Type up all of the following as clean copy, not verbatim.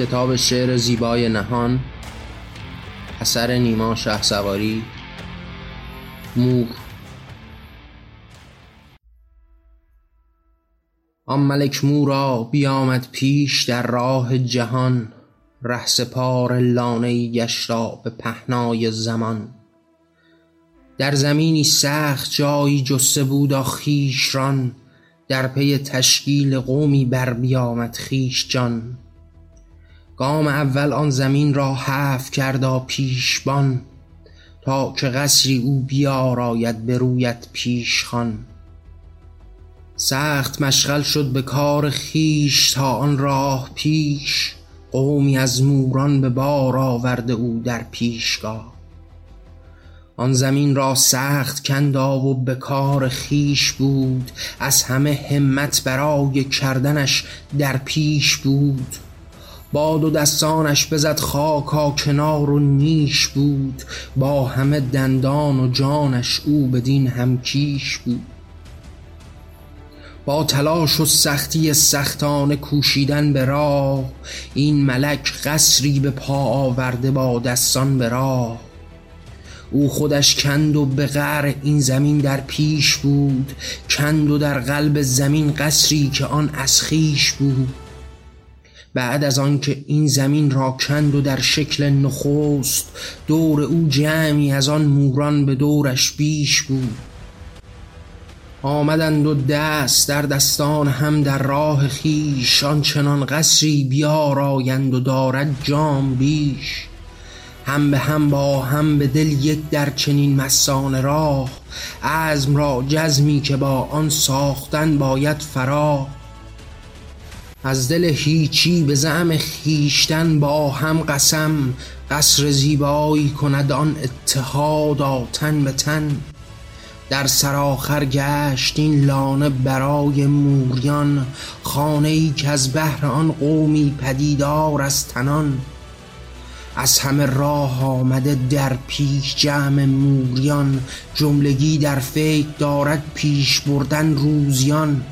کتاب شعر زیبای نهان اثر نیما شهسواری، مور. آن ملک مورا بیامد پیش در راه جهان، رهسپار لانه‌ای گشتا به پهنای زمان. در زمینی سخت جایی جسته بودا خویشران، در پی تشکیل قومی بر بیامد خویش جان. گام اول آن زمین را هفت کردا پیشبان، تا که قصری او بیاراید به رویت پیشخوان. سخت مشغل شد به کار خویش تا آن راه پیش، قومی از موران به بار آورده او در پیشگاه. آن زمین را سخت کندا و به کار خویش بود، از همه همت برای کردنش در پیش بود. با دو دستانش بزد خاکا کنار و نیش بود، با همه دندان و جانش او بدین همکیش بود. با تلاش و سختی سختانه کوشیدن به راه، این ملک قصری به پا آورده با دستان به راه. او خودش کند و به قعر این زمین در پیش بود، کند و در قلب زمین قصری که آن از خویش بود. بعد از آن که این زمین را کند و در شکل نخست، دور او جمعی از آن موران به دورش بیش بود. آمدند و دست در دستان هم در راه خویش، آنچنان قصری بیارایند و دارد جام بیش. هم به هم با هم به دل یک در چنین مستان راه، عزم را جزمی که با آن ساختن باید فرا. از دل هیچی به زعم خویشتن با هم قسم، قصر زیبایی کند آن اتحادا تن به تن. در سراخر گشت این لانه برای موریان، خانه‌ای که از بهر آن قومی پدیدار از تنان. از همه راه آمده در پیش جمع موریان، جملگی در فکر دارد پیش بردن روزیان.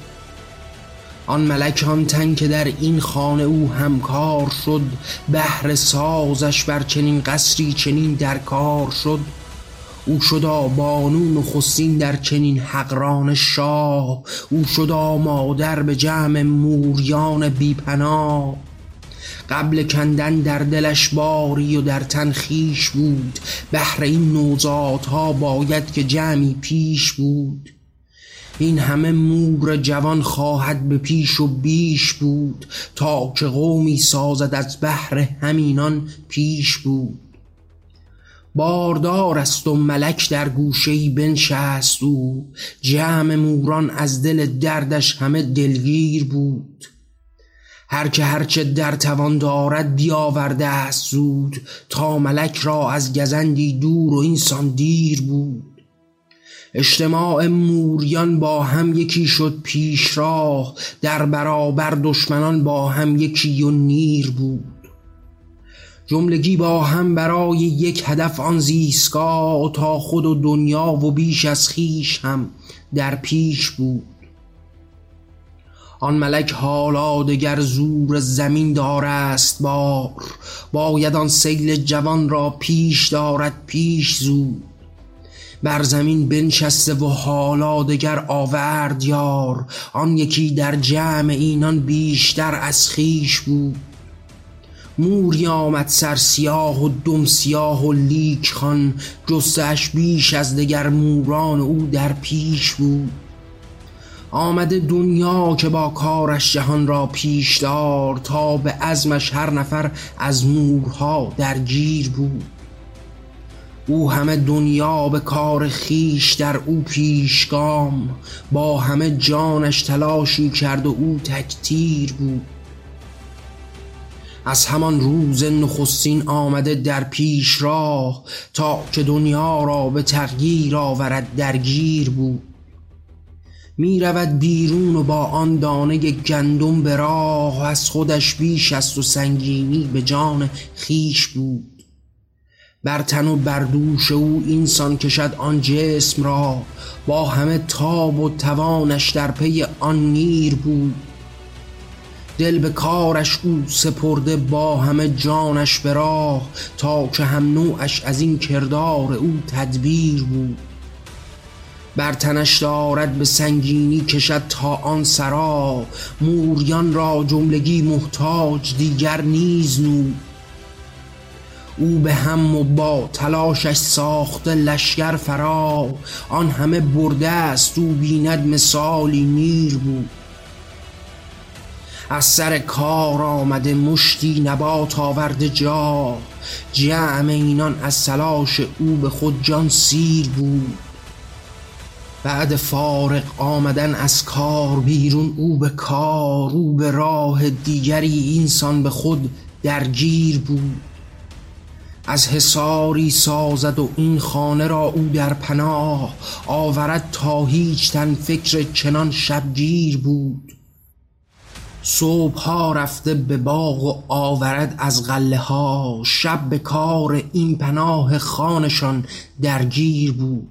آن ملک آن تن که در این خانه او همکار شد، بهر سازش بر چنین قصری چنین در کار شد. او شدا بانو نخستین در چنین حقران شاه، او شدا مادر به جمع موریان بیپناه. قبل کندن در دلش باری و در تن خویش بود، بهر این نوزادها باید که جمعی پیش بود. این همه مور جوان خواهد به پیش و بیش بود، تا که قومی سازد از بهر همینان پیش بود. باردار است و ملک در گوشه‌ای بنشست او، جمع موران از دل دردش همه دلگیر بود. هر که هرچه در توان دارد بیاورده است زود، تا ملک را از گزندی دور و اینسان دیر بود. اجتماع موریان با هم یکی شد پیش راه، در برابر دشمنان با هم یکی و نیر بود. جملگی با هم برای یک هدف آن زیستگاه، تا خود و دنیا و بیش از خویش هم در پیش بود. آن ملک حالا دگر زور زمین دارست بار، باید آن سیل جوان را پیش دارد پیش زود. بر زمین بنشسته و حالا دگر آورد یار، آن یکی در جمع اینان بیشتر از خویش بود. موری آمد سر سیاه و دم سیاه و لیک خان، جستش بیش از دگر موران او در پیش بود. آمده دنیا که با کارش جهان را پیش دار، تا به عزمش هر نفر از مورها درگیر بود. او همه دنیا به کار خویش در او پیشگام، با همه جانش تلاشی کرد و او تکتیر بود. از همان روز نخستین آمده در پیش راه، تا که دنیا را به تغییر آورد درگیر بود. می رود بیرون و با آن دانه گندم به راه، از خودش بیش است و سنگینی به جان خویش بود. بر تن و بر دوش او اینسان کشد آن جسم را، با همه تاب و توانش در پی آن نیر بود. دل به کارش او سپرده با همه جانش به راه، تا که هم نوعش از این کردار او تدبیر بود. بر تنش دارد به سنگینی کشد تا آن سرا، موریان را جملگی محتاج دیگر نیز نو. او به هم و با تلاشش ساخته لشگر فرا، آن همه برده است او بیند مثالی میر بود. از سر کار آمده مشتی نبات آورده جا، جمع اینان از تلاش او به خود جان سیر بود. بعد فارق آمدن از کار بیرون او به کار، او به راه دیگری اینسان به خود درگیر بود. از حصاری سازد و این خانه را او در پناه آورد، تا هیچ تن فکر چنان شبگیر بود. صبح ها رفته به باغ و آورد از غله ها، شب به کار این پناه خانشان درگیر بود.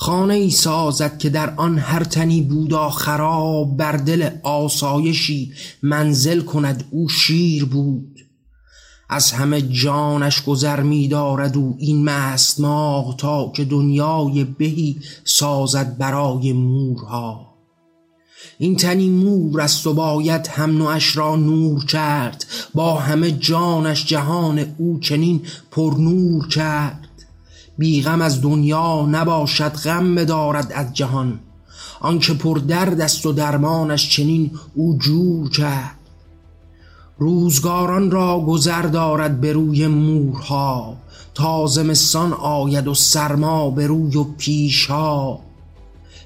خانه ای سازد که در آن هر تنی بود آخرا، بر دل آسایشی منزل کند او شیر بود. از همه جانش گذر می دارد و این مست ماغ، تا که دنیای بهی سازد برای مورها. این تنی مور است و باید هم نوعش را نور کرد، با همه جانش جهان او چنین پر نور کرد. بی غم از دنیا نباشد غم دارد از جهان، آنکه پر درد است و درمانش چنین او جور کرد. روزگاران را گذر دارد بر روی مورها، تا زمستان آید و سرما بر روی و پیشها.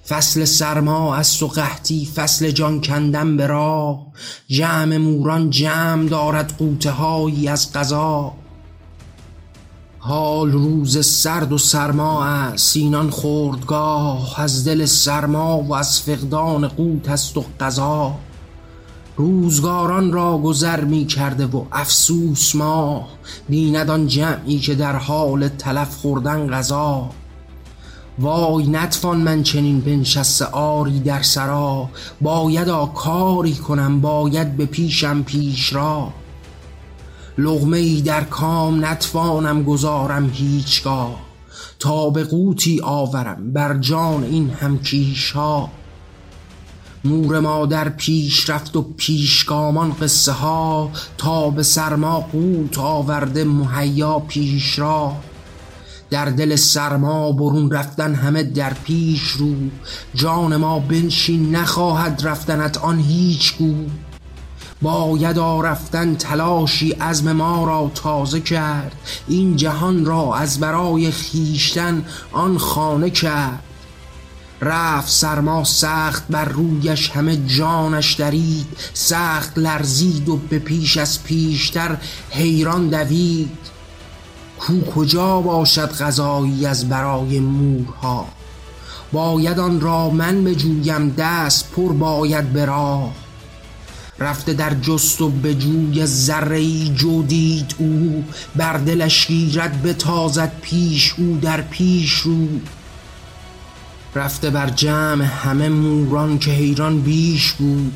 فصل سرما است و قحطی فصل جان کندن به راه، جمع موران جمع دارد قوطه هایی از غذا. حال روز سرد و سرما است اینان خوردگاه، از دل سرما و از فقدان قوت است و غذا. روزگاران را گذر می کرده و افسوس ما، بیند آن جمعی که در حال تلف خوردن غذا. وای نتوان من چنین بنشسته آری در سرا، باید آکاری کنم باید به پیشم پیش را. لقمه ای در کام نتوانم گذارم هیچگاه، تا به قوتی آورم بر جان این همکیش ها. مور مادر پیش رفت و پیشگامان قصه ها، تا به سرما قوت آورده مهیا پیش را. در دل سرما برون رفتن همه در پیش رو، جان ما بنشین نخواهد رفتنت آن هیچ گو. باید آرفتن تلاشی عزم ما را تازه کرد، این جهان را از برای خیشتن آن خانه کرد. رفت سرما سخت بر رویش همه جانش درید، سخت لرزید و به پیش از پیشتر حیران دوید. کو کجا باشد غذایی از برای مورها، باید آن را من بجویم دست پر باید به راه. رفته در جست و به جوی ذره‌ای جو دید او، بر دلش گیرد بتازد پیش او در پیش رو. رفته بر جمع همه موران که حیران بیش بود،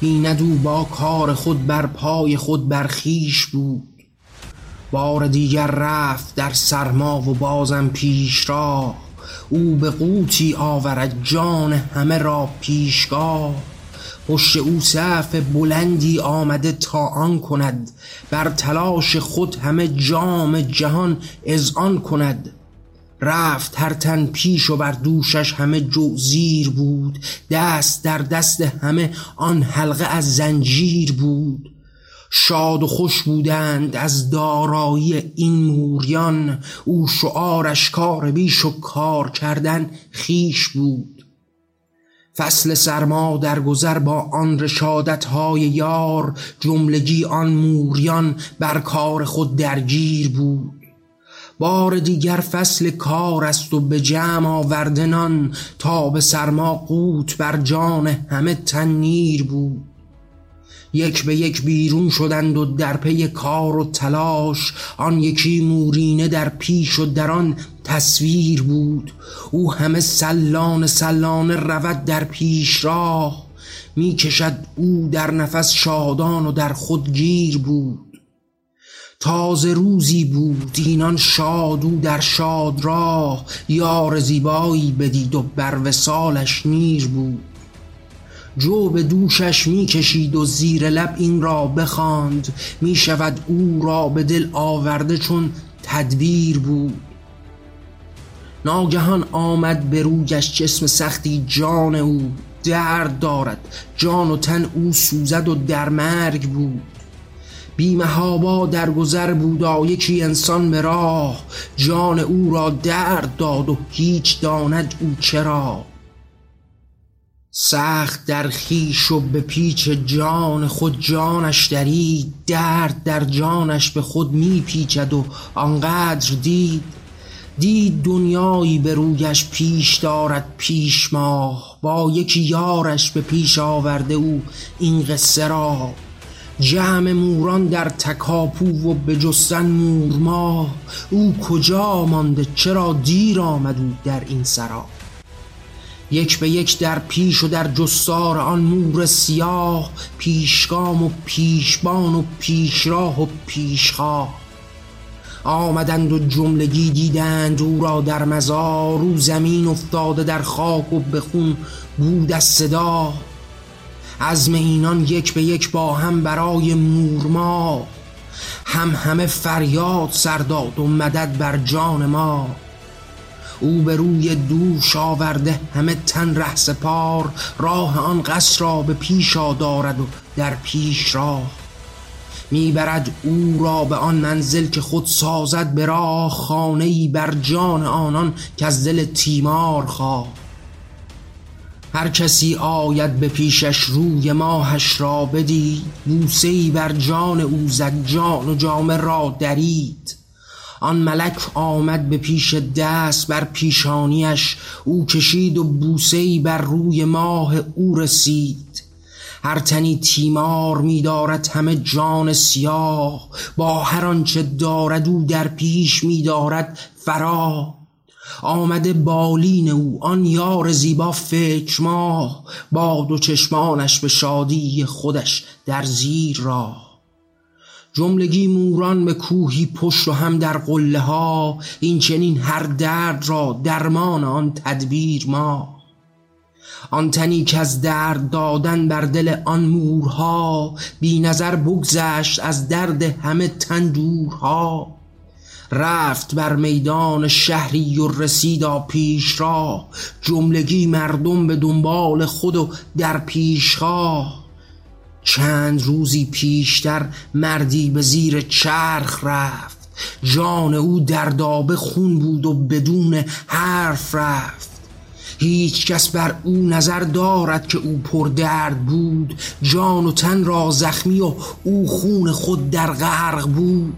بیند او با کار خود بر پای خود برخیش بود. بار دیگر رفت در سرما و بازم پیش را، او به قوتی آورد جان همه را پیشگاه. پشت او صف بلندی آمده تا آن کند، بر تلاش خود همه جام جهان اذعان کند. رفت هر تن پیش و بر دوشش همه جو زیر بود، دست در دست همه آن حلقه از زنجیر بود. شاد و خوش بودند از دارایی این موریان، او شعارش کار بیش و کار کردن خیش بود. فصل سرما در گذر با آن رشادت‌های یار، جملگی آن موریان بر کار خود درگیر بود. بار دیگر فصل کار است و به جمع آورده نان، تا به سرما قوت بر جان همه تن نیر بود. یک به یک بیرون شدند و در پی کار و تلاش، آن یکی مورینه در پیش و در آن تصویر بود. او همه سلانه سلانه رود در پیش راه، می کشد او در نفس شادان و در خود گیر بود. تازه روزی بود اینان شاد او در شاد راه، یار زیبایی بدید و بر وصالش نیر بود. جو به دوشش می کشید و زیر لب این را بخواند، می شود او را به دل آورده چون تدبیر بود. ناگهان آمد به رویش جسم سختی جان او، درد دارد جان و تن او سوزد و در مرگ بود. بی محابا در گذر بودا یکی انسان به راه، جان او را درد داد و هیچ داند او چرا. سخت در خویش و به پیچ جان خود جانش درید، درد در جانش به خود می پیچد و آنقدر دید دنیایی به رویش پیش دارد پیش ماه. با یکی یارش به پیش آورده او این قصه را، جمع موران در تکاپو و به جستن مور ماه. او کجا مانده چرا دیر آمد او در این سرا؟ یک به یک در پیش و در جستار آن مور سیاه، پیشگام و پیشبان و پیشراه و پیشخواه. آمدند و جملگی دیدند او را در مزار، او زمین افتاده در خاک و به خون بود از صدا. عزم اینان یک به یک با هم برای مور ما، هم همه فریاد سرداد و مدد بر جان ما. او به روی دوش آورده همه تن ره سپار، راه آن قصر را به پیش آدارد و در پیش راه. میبرد او را به آن منزل که خود سازد به راه، خانه‌ای بر جان آنان که از دل تیمار خواه. هر کسی آید به پیشش روی ماهش را بدید، بوسه‌ای بر جان او زد جان و جامه را درید. آن ملک آمد به پیش دست بر پیشانیش، او کشید و بوسه‌ای بر روی ماه او رسید. هر تنی تیمار می دارد همه جان سیاه، با هر آنچه دارد او در پیش می دارد فرا. آمده بالین او آن یار زیبا فکر ما، با دو چشمانش به شادی خودش در زیر را. جملگی موران به کوهی پشت و هم در قله ها، این چنین هر درد را درمان آن تدبیر ما. آن تنی که از درد دادن بر دل آن مورها، بی نظر بگذشت از درد همه تن دورها. رفت بر میدان شهری و رسیدا پیش را، جملگی مردم به دنبال خود و در پیشخواه. چند روزی پیشتر مردی به زیر چرخ رفت، جان او در دابه خون بود و بدون حرف رفت. هیچ کس بر او نظر دارد که او پردرد بود، جان و تن را زخمی و او خون خود در غرق بود.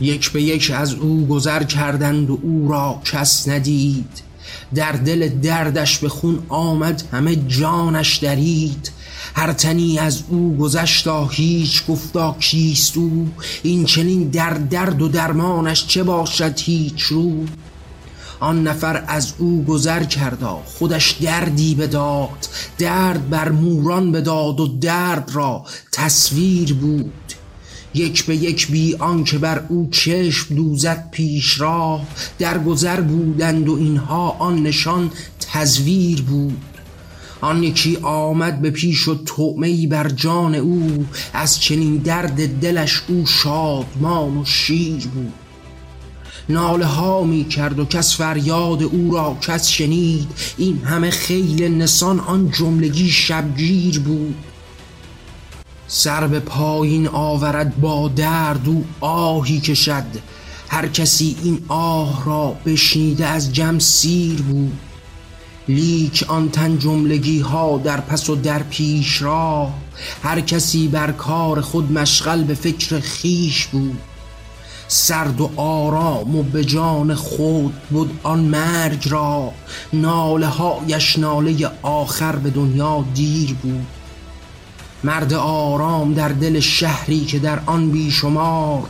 یک به یک از او گذر کردند و او را کس ندید، در دل دردش به خون آمد همه جانش درید. هر تنی از او گذشتا هیچ گفتا کیست او، این چنین در درد و درمانش چه باشد هیچ رو. آن نفر از او گذر کردا خودش دردی بداد، درد بر موران بداد و درد را تصویر بود. یک به یک بی آن که بر او چشم دوزد پیش راه، در گذر بودند و اینها آن نشان تزویر بود. آن یکی آمد به پیش و طعمه‌ای بر جان او، از چنین درد دلش او شادمان و شیر بود. ناله ها می کرد و کس فریاد او را کس شنید، این همه خیل نسان آن جملگی شبگیر بود. سر به پایین آورد با درد و آهی کشد، هر کسی این آه را بشنیده از جم سیر بود. لیک آن تن جملگی ها در پس و در پیش را، هر کسی بر کار خود مشغل به فکر خیش بود. سرد و آرام و به جان خود بود آن مرگ را، ناله هایش ناله آخر به دنیا دیر بود. مرد آرام در دل شهری که در آن بیشمار،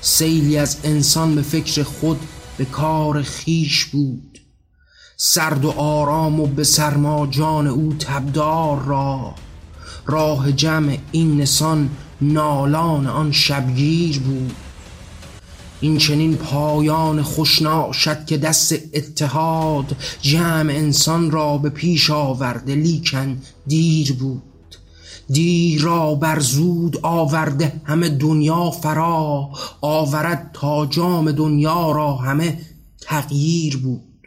سیلی از انسان به فکر خود به کار خیش بود. سرد و آرام و به سرما جان او تبدار را، راه جمع این نسان نالان آن شبگیر بود. این چنین پایان خوشناشد که دست اتحاد جمع انسان را به پیش آورده، لیکن دیر بود. دیر را بر زود آورده همه دنیا فرا، آورد تا جام دنیا را همه تغییر بود.